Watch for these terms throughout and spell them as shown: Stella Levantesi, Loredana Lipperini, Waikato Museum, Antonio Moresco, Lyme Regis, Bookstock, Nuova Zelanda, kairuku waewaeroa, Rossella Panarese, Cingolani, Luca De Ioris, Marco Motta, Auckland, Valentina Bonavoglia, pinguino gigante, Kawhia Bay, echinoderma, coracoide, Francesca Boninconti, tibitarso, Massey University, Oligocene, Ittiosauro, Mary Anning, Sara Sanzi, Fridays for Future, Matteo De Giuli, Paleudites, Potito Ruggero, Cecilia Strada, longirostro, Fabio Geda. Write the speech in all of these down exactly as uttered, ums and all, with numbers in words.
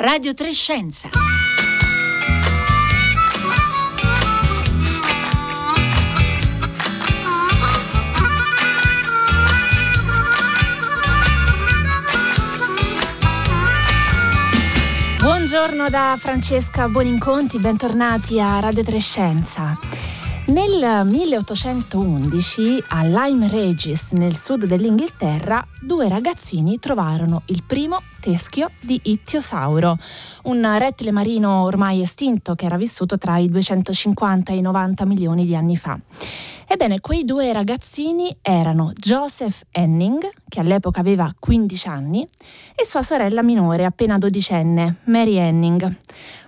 Radio tre Scienza. Buongiorno da Francesca Boninconti, bentornati a Radio tre Scienza. Nel milleottocentoundici, a Lyme Regis, nel sud dell'Inghilterra, due ragazzini trovarono il primo teschio di Ittiosauro, un rettile marino ormai estinto che era vissuto tra i duecentocinquanta e i novanta milioni di anni fa. Ebbene, quei due ragazzini erano Joseph Anning, che all'epoca aveva quindici anni, e sua sorella minore, appena dodicenne, Mary Anning.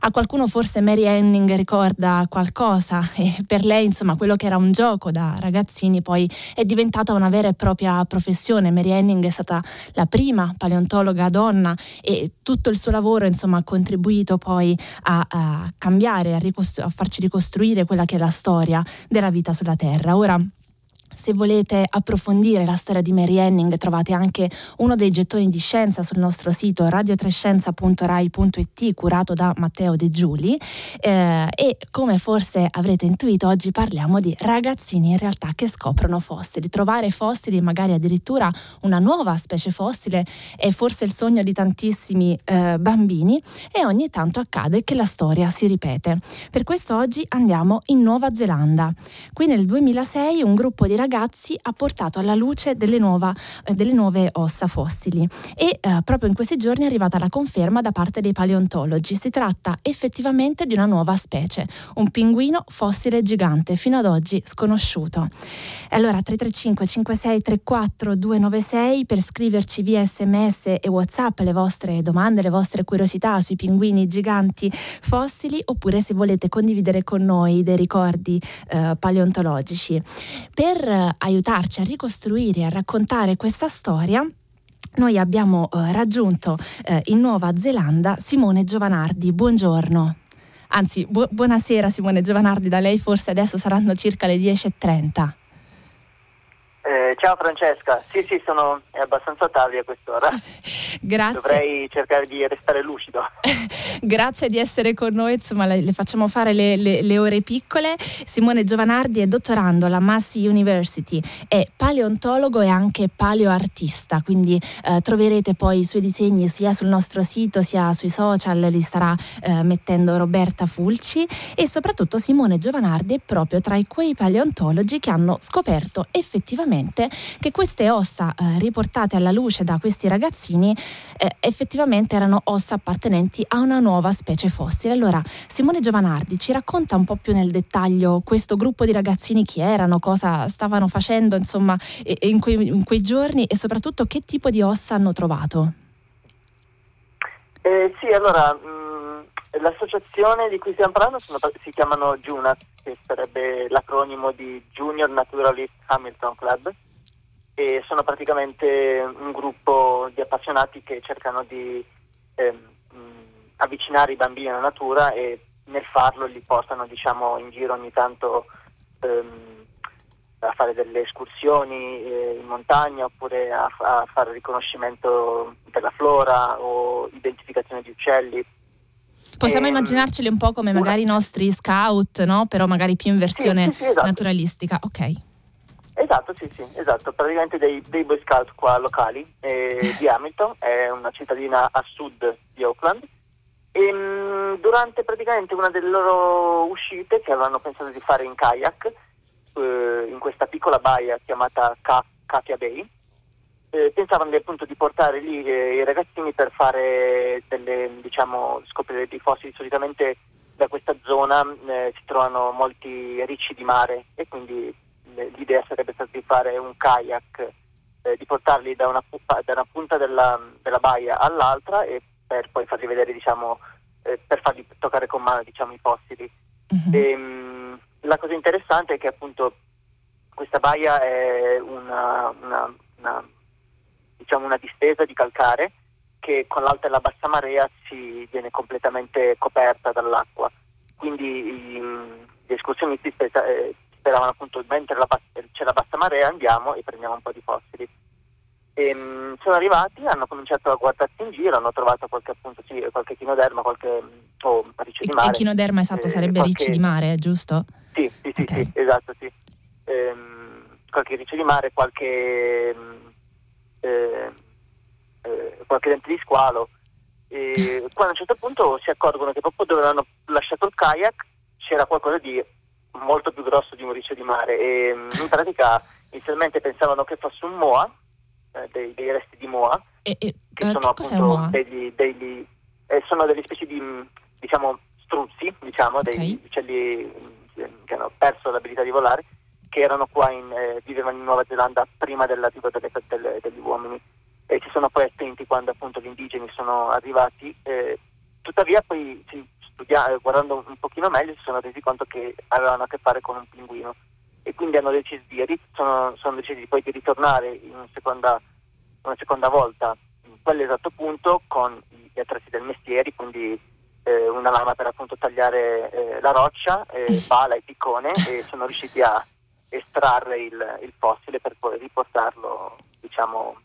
A qualcuno forse Mary Anning ricorda qualcosa, e per lei, insomma, quello che era un gioco da ragazzini poi è diventata una vera e propria professione. Mary Anning è stata la prima paleontologa donna e tutto il suo lavoro, insomma, ha contribuito poi a, a cambiare, a, ricostru- a farci ricostruire quella che è la storia della vita sulla Terra. Ora, se volete approfondire la storia di Mary Anning, trovate anche uno dei gettoni di scienza sul nostro sito radio tre scienza punto rai punto it, curato da Matteo De Giuli. Eh, e come forse avrete intuito, oggi parliamo di ragazzini in realtà che scoprono fossili. Trovare fossili, magari addirittura una nuova specie fossile, è forse il sogno di tantissimi eh, bambini, e ogni tanto accade che la storia si ripete. Per questo oggi andiamo in Nuova Zelanda. Qui nel duemilasei un gruppo di ragazzi ha portato alla luce delle, nuova, eh, delle nuove ossa fossili e eh, proprio in questi giorni è arrivata la conferma da parte dei paleontologi. Si tratta effettivamente di una nuova specie, un pinguino fossile gigante fino ad oggi sconosciuto. Allora tre tre cinque cinque sei tre quattro due nove sei per scriverci via sms e WhatsApp le vostre domande, le vostre curiosità sui pinguini giganti fossili, oppure se volete condividere con noi dei ricordi eh, paleontologici. Per Per aiutarci a ricostruire e a raccontare questa storia, noi abbiamo eh, raggiunto eh, in Nuova Zelanda Simone Giovanardi. Buongiorno. Anzi, bu- buonasera Simone Giovanardi, da lei forse adesso saranno circa le dieci e trenta. Eh, ciao Francesca, sì sì sono è abbastanza tardi a quest'ora. Grazie. Dovrei cercare di restare lucido. Grazie di essere con noi, insomma le, le facciamo fare le, le, le ore piccole. Simone Giovanardi è dottorando alla Massey University, è paleontologo e anche paleoartista, quindi eh, troverete poi i suoi disegni sia sul nostro sito sia sui social, li starà eh, mettendo Roberta Fulci. E soprattutto Simone Giovanardi è proprio tra i quei paleontologi che hanno scoperto effettivamente che queste ossa eh, riportate alla luce da questi ragazzini eh, effettivamente erano ossa appartenenti a una nuova specie fossile. Allora Simone Giovanardi ci racconta un po' più nel dettaglio questo gruppo di ragazzini, chi erano, cosa stavano facendo insomma e, e in, quei, in quei giorni, e soprattutto che tipo di ossa hanno trovato. Eh, sì, allora mh, l'associazione di cui stiamo parlando sono, si chiamano JUNAT, che sarebbe l'acronimo di Junior Naturalist Hamilton Club, e sono praticamente un gruppo di appassionati che cercano di eh, avvicinare i bambini alla natura, e nel farlo li portano diciamo in giro ogni tanto ehm, a fare delle escursioni eh, in montagna, oppure a, a fare riconoscimento della flora o identificazione di uccelli. Possiamo immaginarceli un po' come magari i nostri scout, no? Però magari più in versione sì, sì, sì, esatto. naturalistica, ok? Esatto, sì, sì, esatto. Praticamente dei, dei boy scout qua locali eh, di Hamilton, è una cittadina a sud di Auckland. E, mh, durante praticamente una delle loro uscite, che avevano pensato di fare in kayak, eh, in questa piccola baia chiamata Kawhia Bay, Eh, pensavano appunto di portare lì eh, i ragazzini per fare delle, diciamo, scoprire dei fossili. Solitamente da questa zona eh, si trovano molti ricci di mare, e quindi eh, l'idea sarebbe stata di fare un kayak, eh, di portarli da una, da una punta della, della baia all'altra, e per poi farli vedere, diciamo, eh, per farli toccare con mano, diciamo, i fossili. Mm-hmm. E, mh, la cosa interessante è che appunto questa baia è una, una, una diciamo una distesa di calcare che con l'alta e la bassa marea si viene completamente coperta dall'acqua, quindi i, gli escursionisti spesa, eh, speravano appunto mentre la, c'è la bassa marea andiamo e prendiamo un po' di fossili. E sono arrivati, hanno cominciato a guardarsi in giro, hanno trovato qualche appunto sì, qualche echinoderma, qualche oh, ricci di mare. Echinoderma, esatto, eh, sarebbe qualche... ricci di mare, giusto? Sì, sì, sì, okay. sì esatto, sì. Ehm, qualche ricci di mare, qualche eh, eh, qualche dente di squalo. E poi a un certo punto si accorgono che proprio dove hanno lasciato il kayak c'era qualcosa di molto più grosso di un riccio di mare. E in pratica inizialmente pensavano che fosse un moa, eh, dei, dei resti di moa, e, e, che sono appunto degli, degli eh, sono delle specie di, diciamo, struzzi, diciamo, okay. dei uccelli che hanno perso l'abilità di volare, che erano qua in eh, vivevano in Nuova Zelanda prima dell'arrivo delle, delle, degli uomini, e si sono poi estinti quando appunto gli indigeni sono arrivati. Eh, tuttavia poi si studia, guardando un pochino meglio si sono resi conto che avevano a che fare con un pinguino, e quindi hanno deciso di sono, sono decisi poi di ritornare in una seconda, una seconda volta in quell'esatto punto con gli attrezzi del mestiere, quindi eh, una lama per appunto tagliare eh, la roccia, eh, pala e piccone, e sono riusciti a estrarre il, il fossile per poi riportarlo, diciamo,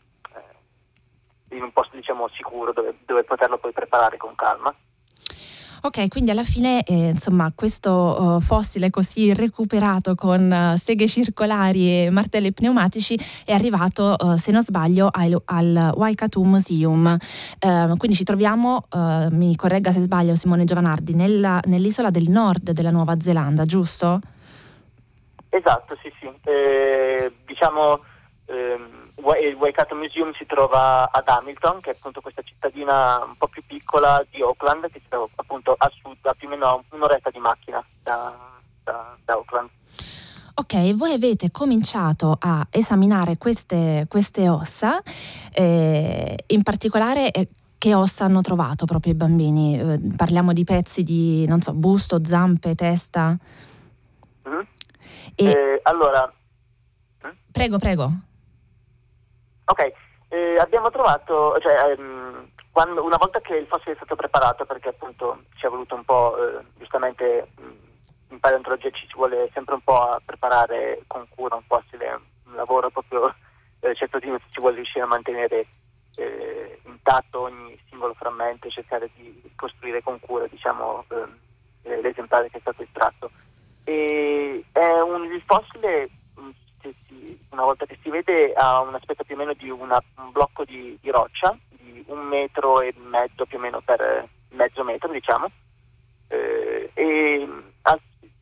in un posto, diciamo, sicuro dove, dove poterlo poi preparare con calma. Ok, quindi alla fine eh, insomma questo uh, fossile così recuperato con uh, seghe circolari e martelli pneumatici è arrivato, uh, se non sbaglio, al, al Waikato Museum. Uh, quindi ci troviamo, uh, mi corregga se sbaglio Simone Giovanardi, nella, nell'isola del nord della Nuova Zelanda, giusto? Esatto, sì, sì. Eh, diciamo... Ehm... il Waikato Museum si trova ad Hamilton, che è appunto questa cittadina un po' più piccola di Auckland, che si trova appunto a sud, a più o meno un'oretta di macchina da, da, da Auckland. Ok, voi avete cominciato a esaminare queste, queste ossa, eh, in particolare eh, che ossa hanno trovato proprio i bambini? Eh, parliamo di pezzi di, non so, busto, zampe, testa? Mm-hmm. E... Eh, allora... Mm? Prego, prego. Ok, eh, abbiamo trovato, cioè, ehm, quando, una volta che il fossile è stato preparato, perché appunto ci è voluto un po', eh, giustamente mh, in paleontologia ci vuole sempre un po' a preparare con cura un fossile, un lavoro proprio eh, certosino, se si vuole riuscire a mantenere eh, intatto ogni singolo frammento e cercare di costruire con cura, diciamo, eh, l'esemplare che è stato estratto. E è un, il fossile... una volta che si vede ha un aspetto più o meno di una, un blocco di, di roccia di un metro e mezzo più o meno per mezzo metro, diciamo, eh, e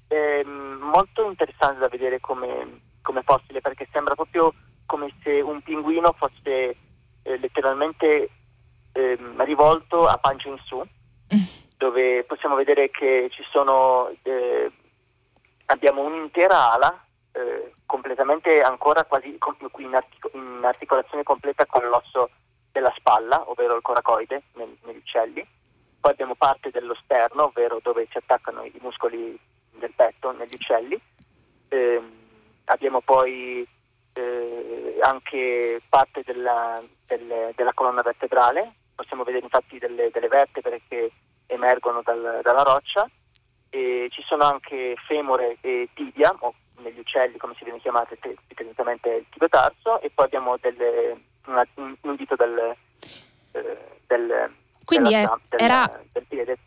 è molto interessante da vedere come, come fossile, perché sembra proprio come se un pinguino fosse eh, letteralmente eh, rivolto a pancia in su, dove possiamo vedere che ci sono eh, abbiamo un'intera ala eh, completamente ancora quasi in articolazione completa con l'osso della spalla, ovvero il coracoide nel, negli uccelli. Poi abbiamo parte dello sterno, ovvero dove si attaccano i muscoli del petto negli uccelli. Eh, abbiamo poi eh, anche parte della, delle, della colonna vertebrale, possiamo vedere infatti delle, delle vertebre che emergono dal, dalla roccia. Eh, ci sono anche femore e tibia, o negli uccelli, come si viene chiamato tecnicamente il tibitarso, e poi abbiamo delle, una, un dito del, eh, del, quindi della, è, era, della, del piede.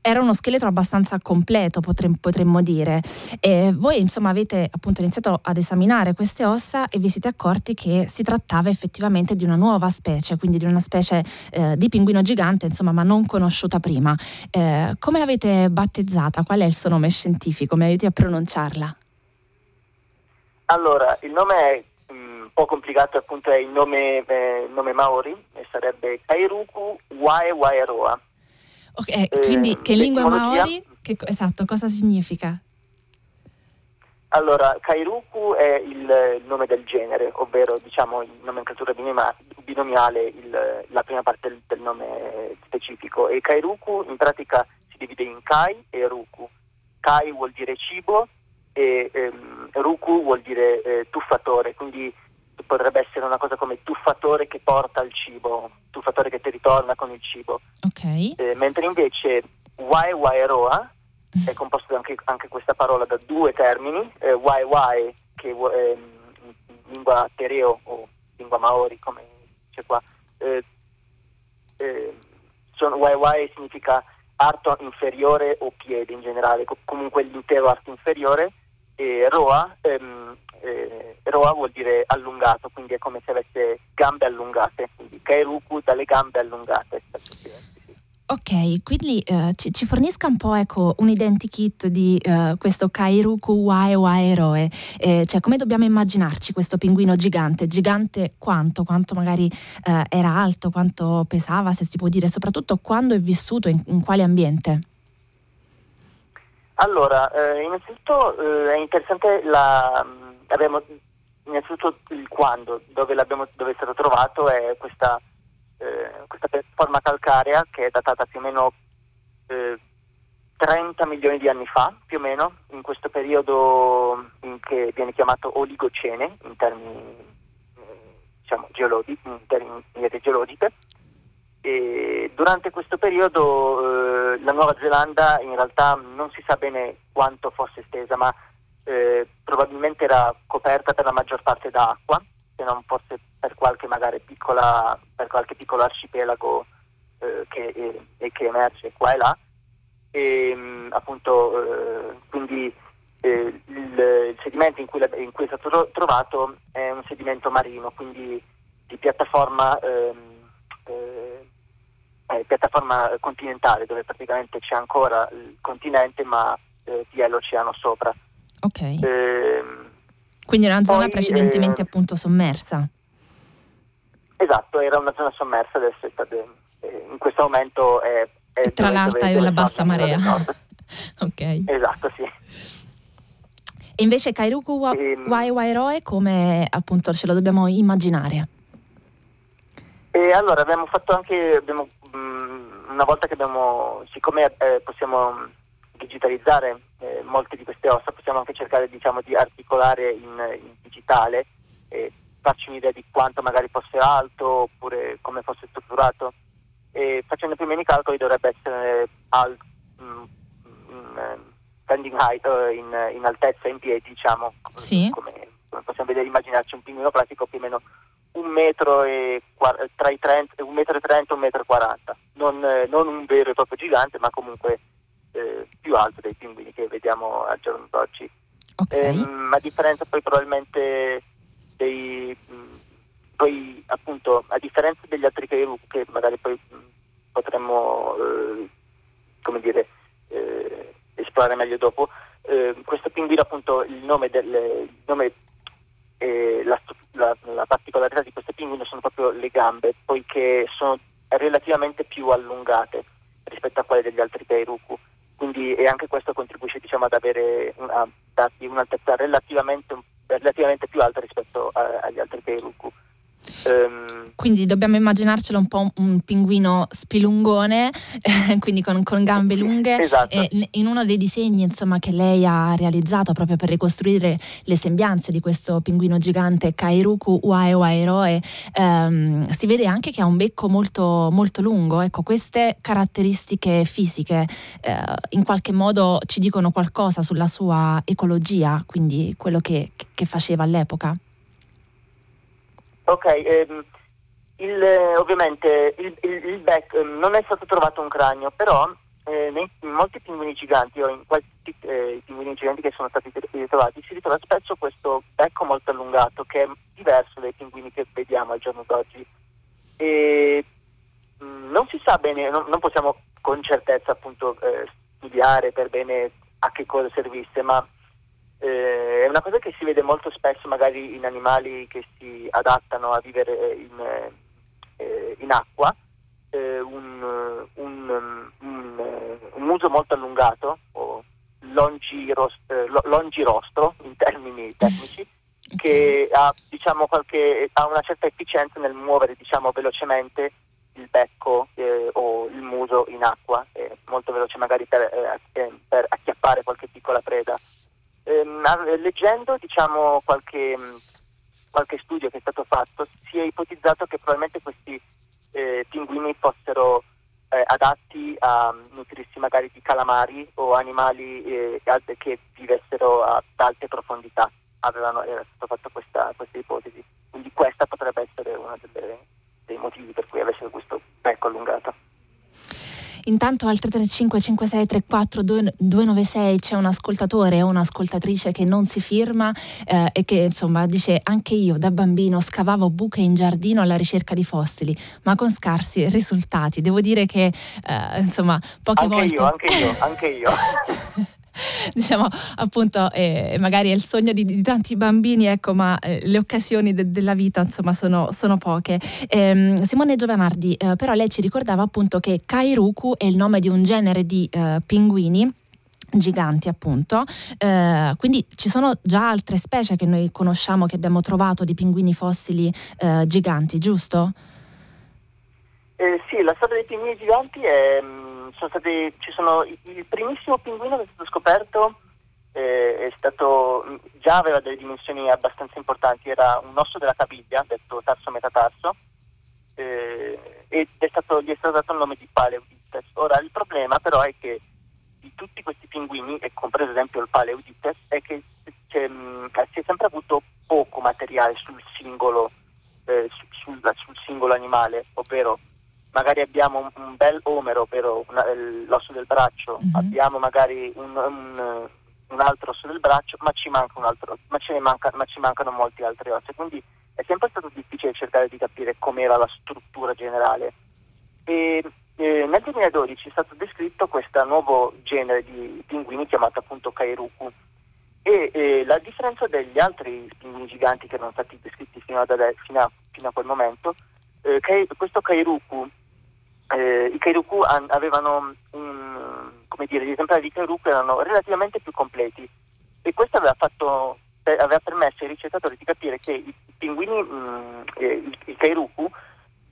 Era uno scheletro abbastanza completo, potremmo, potremmo dire. E voi insomma avete appunto iniziato ad esaminare queste ossa e vi siete accorti che si trattava effettivamente di una nuova specie, quindi di una specie eh, di pinguino gigante, insomma, ma non conosciuta prima. Eh, come l'avete battezzata? Qual è il suo nome scientifico? Mi aiuti a pronunciarla? Allora, il nome è mh, un po' complicato, appunto è il nome, eh, nome maori, e sarebbe kairuku waewaeroa. Ok, eh, quindi che lingua maori? Che, esatto, cosa significa? Allora, kairuku è il nome del genere, ovvero, diciamo, in nomenclatura binomiale il, la prima parte del, del nome specifico, e kairuku in pratica si divide in kai e ruku. Kai vuol dire cibo, e ehm, ruku vuol dire eh, tuffatore, quindi potrebbe essere una cosa come tuffatore che porta il cibo, tuffatore che ti ritorna con il cibo. Okay. Eh, mentre invece waewaeroa è composto anche, anche questa parola da due termini, eh, waewae, che eh, in lingua tereo o lingua maori, come cioè qua eh, eh, sono, waewae significa arto inferiore o piede in generale, comunque l'intero arto inferiore, e roa ehm, eh, roa vuol dire allungato, quindi è come se avesse gambe allungate, quindi kairuku dalle gambe allungate. Ok, quindi eh, ci, ci fornisca un po', ecco, un identikit di eh, questo kairuku waewaeroa, eh, cioè come dobbiamo immaginarci questo pinguino gigante, gigante quanto, quanto magari eh, era alto, quanto pesava, se si può dire, soprattutto quando è vissuto, in, in quale ambiente? Allora, eh, innanzitutto eh, è interessante la, abbiamo, innanzitutto il quando, dove, l'abbiamo, dove è stato trovato è questa... Eh, questa forma calcarea che è datata più o meno eh, trenta milioni di anni fa, più o meno, in questo periodo in che viene chiamato Oligocene in termini diciamo geologici, in termini geologiche. E durante questo periodo eh, la Nuova Zelanda in realtà non si sa bene quanto fosse estesa, ma eh, probabilmente era coperta per la maggior parte da acqua, se non fosse per qualche magari piccola per qualche piccolo arcipelago eh, che, eh, che emerge qua e là, e mh, appunto eh, quindi eh, il, il sedimento in cui, la, in cui è stato trovato è un sedimento marino, quindi di piattaforma eh, eh, eh, piattaforma continentale, dove praticamente c'è ancora il continente ma eh, vi è l'oceano sopra. Ok. Eh, Quindi era una zona Poi, precedentemente eh, appunto sommersa. Esatto, era una zona sommersa, adesso in questo momento è, è tra dove, l'alta dove, e dove la bassa marea. Ok. Esatto, sì. E invece Kairuku wa- e, Waewaeroa come appunto ce lo dobbiamo immaginare? E allora abbiamo fatto anche abbiamo, una volta che abbiamo, siccome eh, possiamo digitalizzare eh, molte di queste ossa, possiamo anche cercare diciamo di articolare in, in digitale e farci un'idea di quanto magari fosse alto oppure come fosse strutturato, e facendo più o meno i calcoli dovrebbe essere al, in, in standing height, in, in altezza in piedi, diciamo, sì. come, come possiamo vedere, immaginarci un pinguino classico più o meno un metro e tra i trenta, un metro e trenta, un metro e quaranta, non, non un vero e proprio gigante, ma comunque Eh, più alto dei pinguini che vediamo al giorno d'oggi. Okay. Eh, a differenza poi probabilmente dei mh, poi appunto a differenza degli altri kairuku che magari poi mh, potremmo eh, come dire eh, esplorare meglio dopo, eh, questo pinguino appunto il nome del nome eh, la, la, la particolarità di questo pinguino sono proprio le gambe, poiché sono relativamente più allungate rispetto a quelle degli altri kairuku. Quindi e anche questo contribuisce diciamo ad avere una, dargli un'altezza relativamente, relativamente più alta rispetto a, agli altri kairuku. Um, quindi dobbiamo immaginarcelo un po' un, un pinguino spilungone, eh, quindi con, con gambe lunghe. Esatto. E in uno dei disegni insomma che lei ha realizzato proprio per ricostruire le sembianze di questo pinguino gigante Kairuku Waewaeroa ehm, si vede anche che ha un becco molto, molto lungo. Ecco, queste caratteristiche fisiche eh, in qualche modo ci dicono qualcosa sulla sua ecologia, quindi quello che, che faceva all'epoca. Ok, ehm, il, eh, ovviamente il, il, il becco, eh, non è stato trovato un cranio, però eh, nei, in molti pinguini giganti o in qualche eh, pinguini giganti che sono stati ritrovati si ritrova spesso questo becco molto allungato, che è diverso dai pinguini che vediamo al giorno d'oggi. E, mh, non si sa bene, non, non possiamo con certezza appunto eh, studiare per bene a che cosa servisse, ma Eh, è una cosa che si vede molto spesso magari in animali che si adattano a vivere in, eh, in acqua, eh, un, un, un, un muso molto allungato o longirost, eh, longirostro in termini tecnici, che ha diciamo qualche ha una certa efficienza nel muovere diciamo velocemente il becco eh, o il muso in acqua, eh, molto veloce magari per, eh, per acchiappare qualche piccola preda. Leggendo diciamo qualche, qualche studio che è stato fatto, si è ipotizzato che probabilmente questi eh, pinguini fossero eh, adatti a nutrirsi magari di calamari o animali eh, che vivessero ad alte profondità. Avevano, era stato fatto questa, questa ipotesi, quindi questa potrebbe essere una delle, delle Intanto al tre tre cinque cinque sei tre quattro due nove sei c'è un ascoltatore o un'ascoltatrice che non si firma eh, e che insomma dice: anche io da bambino scavavo buche in giardino alla ricerca di fossili, ma con scarsi risultati. Devo dire che eh, insomma poche anche volte... Anche io, anche io, anche io. Diciamo appunto eh, magari è il sogno di, di tanti bambini, ecco, ma eh, le occasioni de, della vita insomma sono, sono poche. eh, Simone Giovanardi eh, però lei ci ricordava appunto che kairuku è il nome di un genere di eh, pinguini giganti, appunto, eh, quindi ci sono già altre specie che noi conosciamo, che abbiamo trovato, di pinguini fossili eh, giganti, giusto? Eh, sì, la storia dei pinguini giganti è... Sono stati, ci sono, il primissimo pinguino che è stato scoperto eh, è stato, già aveva delle dimensioni abbastanza importanti, era un osso della caviglia, detto tarso metatarso, eh, ed è stato, gli è stato dato il nome di Paleudites. Ora, il problema però è che di tutti questi pinguini, e compreso ad esempio il Paleudites, è che si è sempre avuto poco materiale sul singolo, eh, sul, sul singolo animale, ovvero magari abbiamo un, un bel omero, ovvero una, l'osso del braccio, mm-hmm. abbiamo magari un, un, un altro osso del braccio, ma ci manca un altro, ma ce ne manca, ma ci mancano molti altri ossi. Quindi è sempre stato difficile cercare di capire com'era la struttura generale. E, eh, nel duemiladodici è stato descritto questo nuovo genere di pinguini chiamato appunto kairuku. E eh, la differenza dagli altri pinguini giganti che erano stati descritti fino, ad, fino, a, fino a quel momento, eh, che, questo kairuku Eh, i kairuku an- avevano un, come dire, gli esemplari di kairuku erano relativamente più completi, e questo aveva fatto eh, aveva permesso ai ricercatori di capire che i pinguini, mh, eh, i kairuku,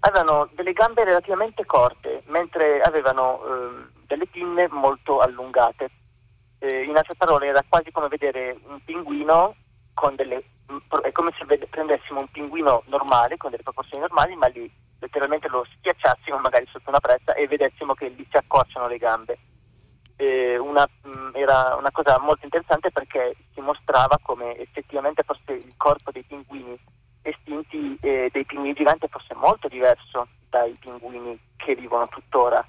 avevano delle gambe relativamente corte, mentre avevano eh, delle pinne molto allungate. Eh, in altre parole, era quasi come vedere un pinguino con delle mh, è come se ved- prendessimo un pinguino normale con delle proporzioni normali, ma lì letteralmente lo schiacciassimo magari sotto una pressa e vedessimo che lì si accorciano le gambe. Eh, una, mh, era una cosa molto interessante, perché si mostrava come effettivamente forse il corpo dei pinguini estinti, eh, dei pinguini giganti, fosse molto diverso dai pinguini che vivono tuttora.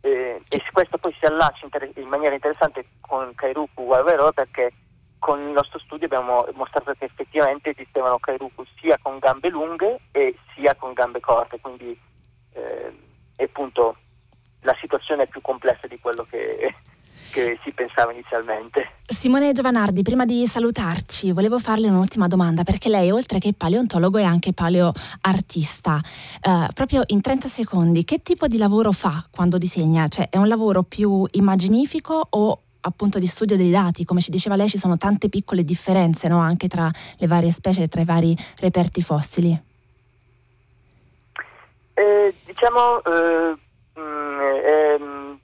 Eh, e questo poi si allaccia inter- in maniera interessante con kairuku waewaeroa, perché con il nostro studio abbiamo mostrato che effettivamente esistevano kairuku sia con gambe lunghe e sia con gambe corte, quindi eh, appunto la situazione è più complessa di quello che, che si pensava inizialmente. Simone Giovanardi, prima di salutarci volevo farle un'ultima domanda, perché lei, oltre che paleontologo, è anche paleoartista. Eh, proprio in trenta secondi, che tipo di lavoro fa quando disegna? Cioè, è un lavoro più immaginifico o appunto di studio dei dati? Come ci diceva lei, ci sono tante piccole differenze, no? Anche tra le varie specie, tra i vari reperti fossili. Eh, diciamo eh, mh, eh,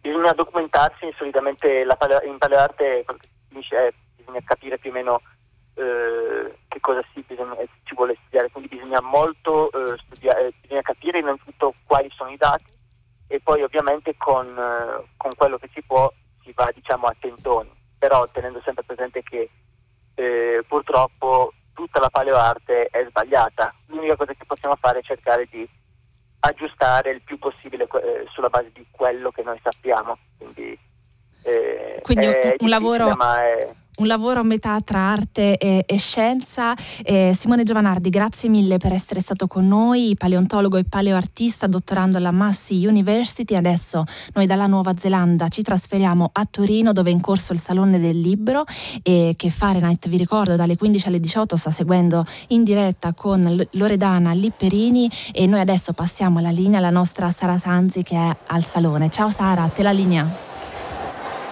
bisogna documentarsi, solitamente la paleo, in paleoarte eh, bisogna capire più o meno eh, che cosa si, bisogna, si vuole studiare, quindi bisogna molto eh, studiare, bisogna capire innanzitutto quali sono i dati, e poi ovviamente con, eh, con quello che si può va diciamo a tentoni, però tenendo sempre presente che eh, purtroppo tutta la paleoarte è sbagliata. L'unica cosa che possiamo fare è cercare di aggiustare il più possibile eh, sulla base di quello che noi sappiamo, quindi, eh, quindi è un lavoro ma è... un lavoro a metà tra arte e, e scienza. Eh, Simone Giovanardi, grazie mille per essere stato con noi, paleontologo e paleoartista, dottorando alla Massey University. Adesso noi dalla Nuova Zelanda ci trasferiamo a Torino, dove è in corso il Salone del Libro, e che Fahrenheit, vi ricordo, dalle quindici alle diciotto sta seguendo in diretta con Loredana Lipperini, e noi adesso passiamo la linea alla nostra Sara Sanzi, che è al Salone. Ciao Sara, a te la linea.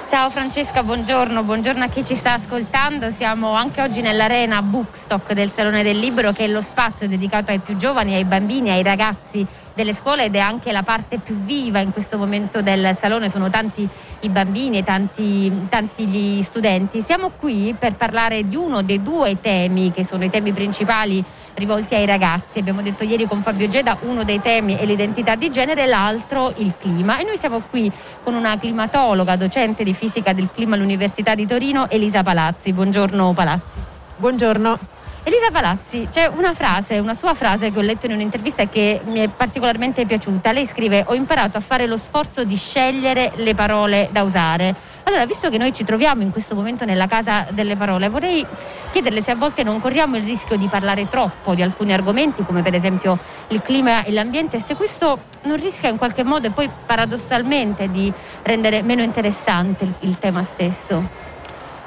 Ciao Francesca, buongiorno, buongiorno a chi ci sta ascoltando. Siamo anche oggi nell'arena Bookstock del Salone del Libro, che è lo spazio dedicato ai più giovani, ai bambini, ai ragazzi delle scuole, ed è anche la parte più viva in questo momento del salone. Sono tanti i bambini e tanti, tanti gli studenti. Siamo qui per parlare di uno dei due temi che sono i temi principali rivolti ai ragazzi. Abbiamo detto ieri con Fabio Geda, uno dei temi è l'identità di genere, l'altro il clima, e noi siamo qui con una climatologa, docente di fisica del clima all'Università di Torino, Elisa Palazzi. Buongiorno Palazzi. Buongiorno. Elisa Palazzi, c'è una frase, una sua frase che ho letto in un'intervista che mi è particolarmente piaciuta. Lei scrive: ho imparato a fare lo sforzo di scegliere le parole da usare. Allora, visto che noi ci troviamo in questo momento nella casa delle parole, vorrei chiederle se a volte non corriamo il rischio di parlare troppo di alcuni argomenti, come per esempio il clima e l'ambiente, e se questo non rischia in qualche modo e poi paradossalmente di rendere meno interessante il tema stesso.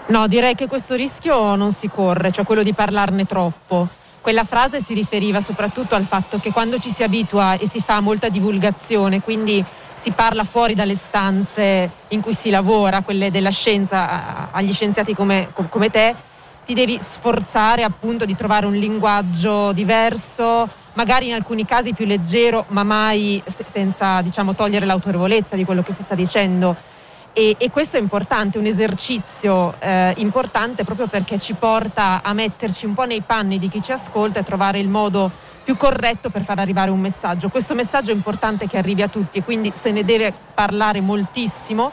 No, direi che questo rischio non si corre, cioè quello di parlarne troppo. Quella frase si riferiva soprattutto al fatto che quando ci si abitua e si fa molta divulgazione, quindi si parla fuori dalle stanze in cui si lavora, quelle della scienza, agli scienziati come, come te, ti devi sforzare appunto di trovare un linguaggio diverso, magari in alcuni casi più leggero, ma mai senza, diciamo, togliere l'autorevolezza di quello che si sta dicendo. E, e questo è importante, un esercizio eh, importante, proprio perché ci porta a metterci un po' nei panni di chi ci ascolta e trovare il modo più corretto per far arrivare un messaggio. Questo messaggio è importante che arrivi a tutti, e quindi se ne deve parlare moltissimo,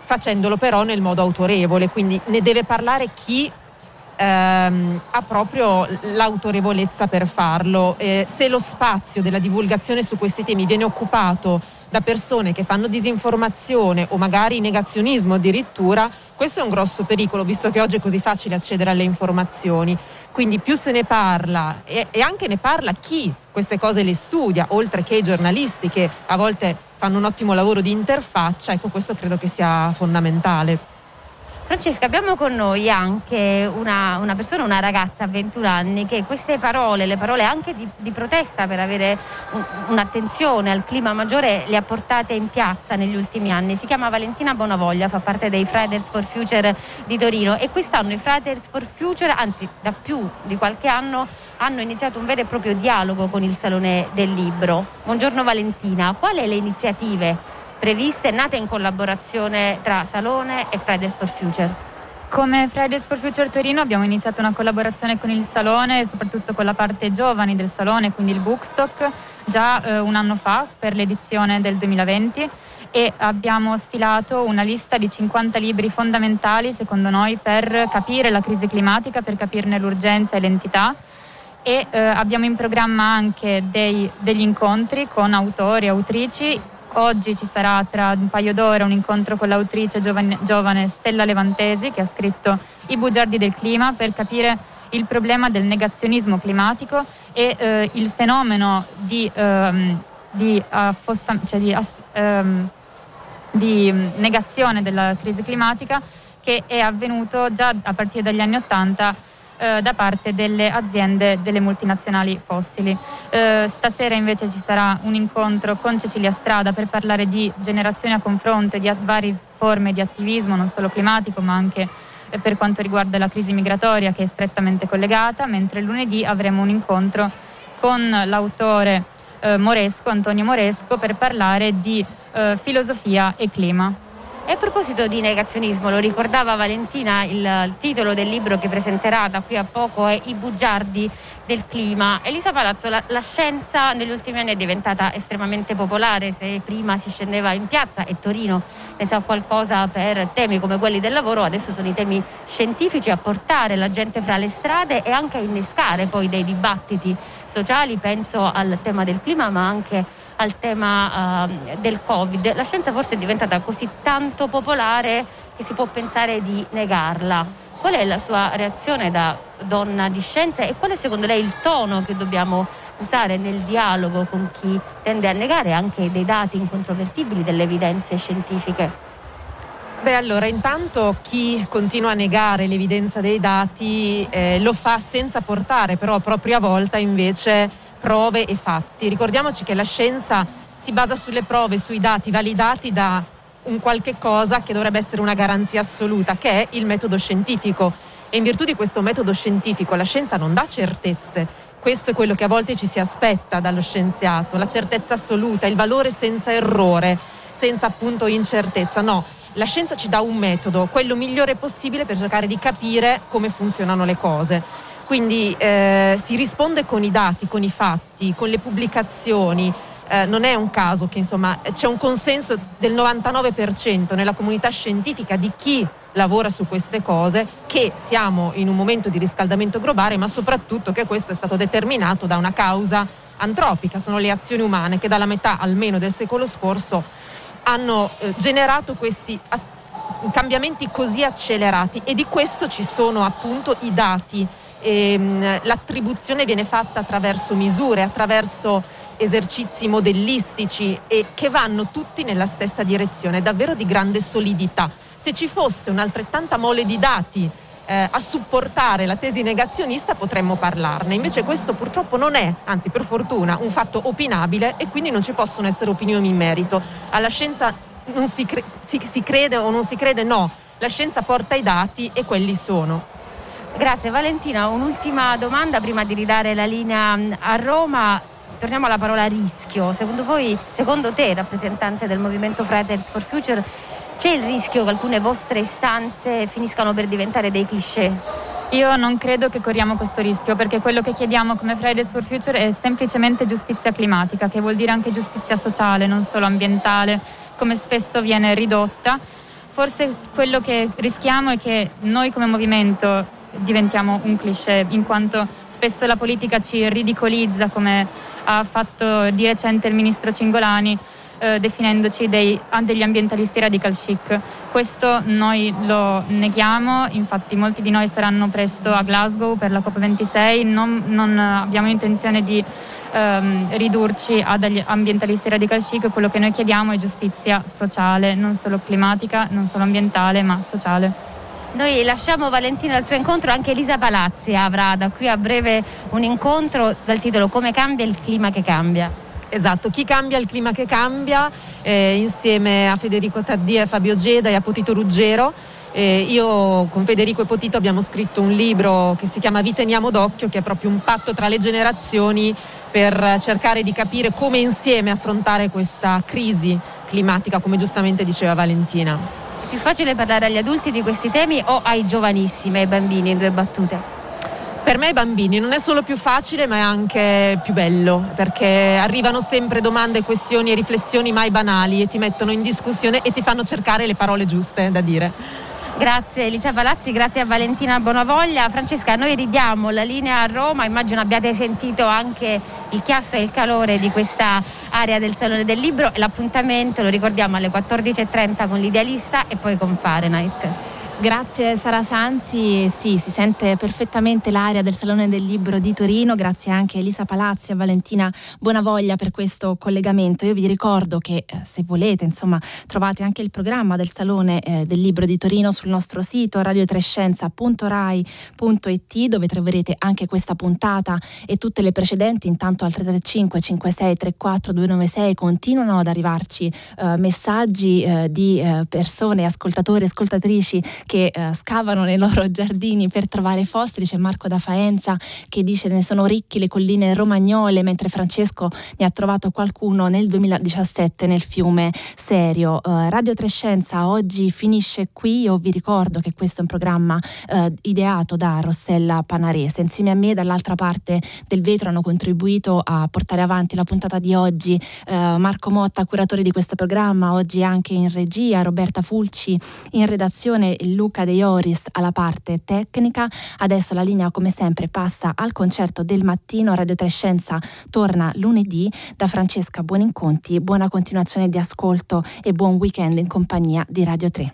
facendolo però nel modo autorevole, quindi ne deve parlare chi Ehm, ha proprio l'autorevolezza per farlo. Eh, se lo spazio della divulgazione su questi temi viene occupato da persone che fanno disinformazione o magari negazionismo addirittura, questo è un grosso pericolo, visto che oggi è così facile accedere alle informazioni. Quindi più se ne parla, e, e anche ne parla chi queste cose le studia, oltre che i giornalisti, che a volte fanno un ottimo lavoro di interfaccia, ecco, questo credo che sia fondamentale. Francesca, abbiamo con noi anche una, una persona, una ragazza a ventuno anni, che queste parole, le parole anche di, di protesta per avere un, un'attenzione al clima maggiore, le ha portate in piazza negli ultimi anni. Si chiama Valentina Bonavoglia, fa parte dei Fridays for Future di Torino, e quest'anno i Fridays for Future, anzi da più di qualche anno, hanno iniziato un vero e proprio dialogo con il Salone del Libro. Buongiorno Valentina, quali le iniziative previste, nate in collaborazione tra Salone e Fridays for Future? Come Fridays for Future Torino abbiamo iniziato una collaborazione con il Salone e soprattutto con la parte giovani del Salone, quindi il Bookstock, già eh, un anno fa per l'edizione del duemilaventi, e abbiamo stilato una lista di cinquanta libri fondamentali secondo noi per capire la crisi climatica, per capirne l'urgenza e l'entità. E eh, abbiamo in programma anche dei, degli incontri con autori e autrici. Oggi ci sarà tra un paio d'ore un incontro con l'autrice giovane, giovane Stella Levantesi, che ha scritto I bugiardi del clima, per capire il problema del negazionismo climatico e eh, il fenomeno di, ehm, di, affossa, cioè di, ass, ehm, di negazione della crisi climatica, che è avvenuto già a partire dagli anni Ottanta eh, da parte delle aziende, delle multinazionali fossili. Eh, stasera invece ci sarà un incontro con Cecilia Strada per parlare di generazioni a confronto e di varie forme di attivismo, non solo climatico ma anche eh, per quanto riguarda la crisi migratoria, che è strettamente collegata, mentre lunedì avremo un incontro con l'autore eh, Moresco, Antonio Moresco, per parlare di eh, filosofia e clima. E a proposito di negazionismo, lo ricordava Valentina, il, il titolo del libro che presenterà da qui a poco è I bugiardi del clima. Elisa Palazzo, la, la scienza negli ultimi anni è diventata estremamente popolare. Se prima si scendeva in piazza, e Torino ne sa qualcosa, per temi come quelli del lavoro, adesso sono i temi scientifici a portare la gente fra le strade e anche a innescare poi dei dibattiti sociali. Penso al tema del clima, ma anche al tema uh, del Covid. La scienza forse è diventata così tanto popolare che si può pensare di negarla. Qual è la sua reazione da donna di scienza, e qual è secondo lei il tono che dobbiamo usare nel dialogo con chi tende a negare anche dei dati incontrovertibili, delle evidenze scientifiche? Beh, allora, intanto chi continua a negare l'evidenza dei dati eh, lo fa senza portare però a propria volta invece prove e fatti. Ricordiamoci che la scienza si basa sulle prove, sui dati validati da un qualche cosa che dovrebbe essere una garanzia assoluta, che è il metodo scientifico. E in virtù di questo metodo scientifico la scienza non dà certezze. Questo è quello che a volte ci si aspetta dallo scienziato, la certezza assoluta, il valore senza errore, senza appunto incertezza. No, la scienza ci dà un metodo, quello migliore possibile, per cercare di capire come funzionano le cose. Quindi eh, si risponde con i dati, con i fatti, con le pubblicazioni. Eh, non è un caso che, insomma, c'è un consenso del novantanove per cento nella comunità scientifica di chi lavora su queste cose, che siamo in un momento di riscaldamento globale, ma soprattutto che questo è stato determinato da una causa antropica, sono le azioni umane che dalla metà almeno del secolo scorso hanno eh, generato questi att- cambiamenti così accelerati, e di questo ci sono appunto i dati. Ehm, l'attribuzione viene fatta attraverso misure, attraverso esercizi modellistici e che vanno tutti nella stessa direzione, davvero di grande solidità. Se ci fosse un'altrettanta mole di dati eh, a supportare la tesi negazionista potremmo parlarne, invece questo purtroppo non è, anzi per fortuna, un fatto opinabile e quindi non ci possono essere opinioni in merito. Alla scienza non si, cre- si, si crede o non si crede, no, la scienza porta i dati e quelli sono. Grazie Valentina, un'ultima domanda prima di ridare la linea a Roma. Torniamo alla parola rischio. Secondo voi, secondo te, rappresentante del movimento Fridays for Future, c'è il rischio che alcune vostre istanze finiscano per diventare dei cliché? Io non credo che corriamo questo rischio, perché quello che chiediamo come Fridays for Future è semplicemente giustizia climatica, che vuol dire anche giustizia sociale, non solo ambientale, come spesso viene ridotta. Forse quello che rischiamo è che noi come movimento diventiamo un cliché, in quanto spesso la politica ci ridicolizza, come ha fatto di recente il ministro Cingolani, eh, definendoci dei, degli ambientalisti radical chic. Questo noi lo neghiamo, infatti molti di noi saranno presto a Glasgow per la C O P ventisei, non, non abbiamo intenzione di ehm, ridurci ad ambientalisti radical chic, quello che noi chiediamo è giustizia sociale, non solo climatica, non solo ambientale, ma sociale. Noi lasciamo Valentina al suo incontro, anche Elisa Palazzi avrà da qui a breve un incontro dal titolo Come cambia il clima che cambia. Esatto, chi cambia il clima che cambia, eh, insieme a Federico Taddia, Fabio Geda e a Potito Ruggero. Eh, io con Federico e Potito abbiamo scritto un libro che si chiama Vi teniamo d'occhio, che è proprio un patto tra le generazioni per cercare di capire come insieme affrontare questa crisi climatica, come giustamente diceva Valentina. È più facile parlare agli adulti di questi temi o ai giovanissimi, ai bambini, in due battute? Per me ai bambini non è solo più facile, ma è anche più bello, perché arrivano sempre domande, questioni e riflessioni mai banali e ti mettono in discussione e ti fanno cercare le parole giuste da dire. Grazie Elisa Palazzi, grazie a Valentina Bonavoglia. Francesca, noi ridiamo la linea a Roma, immagino abbiate sentito anche il chiasso e il calore di questa area del Salone del Libro. L'appuntamento, lo ricordiamo, alle quattordici e trenta con l'Idealista e poi con Fahrenheit. Grazie Sara Sanzi, sì, si sente perfettamente l'area del Salone del Libro di Torino, grazie anche a Elisa Palazzi e Valentina Bonavoglia per questo collegamento. Io vi ricordo che eh, se volete, insomma, trovate anche il programma del Salone eh, del Libro di Torino sul nostro sito radiotrescienza punto rai punto it, dove troverete anche questa puntata e tutte le precedenti. Intanto al tre tre cinque cinque sei tre quattro due nove sei continuano ad arrivarci eh, messaggi eh, di eh, persone, ascoltatori e ascoltatrici che eh, scavano nei loro giardini per trovare fossili. C'è Marco da Faenza che dice: ne sono ricchi le colline romagnole, mentre Francesco ne ha trovato qualcuno nel duemiladiciassette nel fiume Serio. eh, Radio tre Scienza oggi finisce qui. Io vi ricordo che questo è un programma eh, ideato da Rossella Panarese. Insieme a me dall'altra parte del vetro hanno contribuito a portare avanti la puntata di oggi eh, Marco Motta, curatore di questo programma, oggi anche in regia, Roberta Fulci in redazione, Luca De Ioris alla parte tecnica. Adesso la linea come sempre passa al concerto del mattino. Radio tre Scienza torna lunedì. Da Francesca Boninconti, buona continuazione di ascolto e buon weekend in compagnia di Radio tre.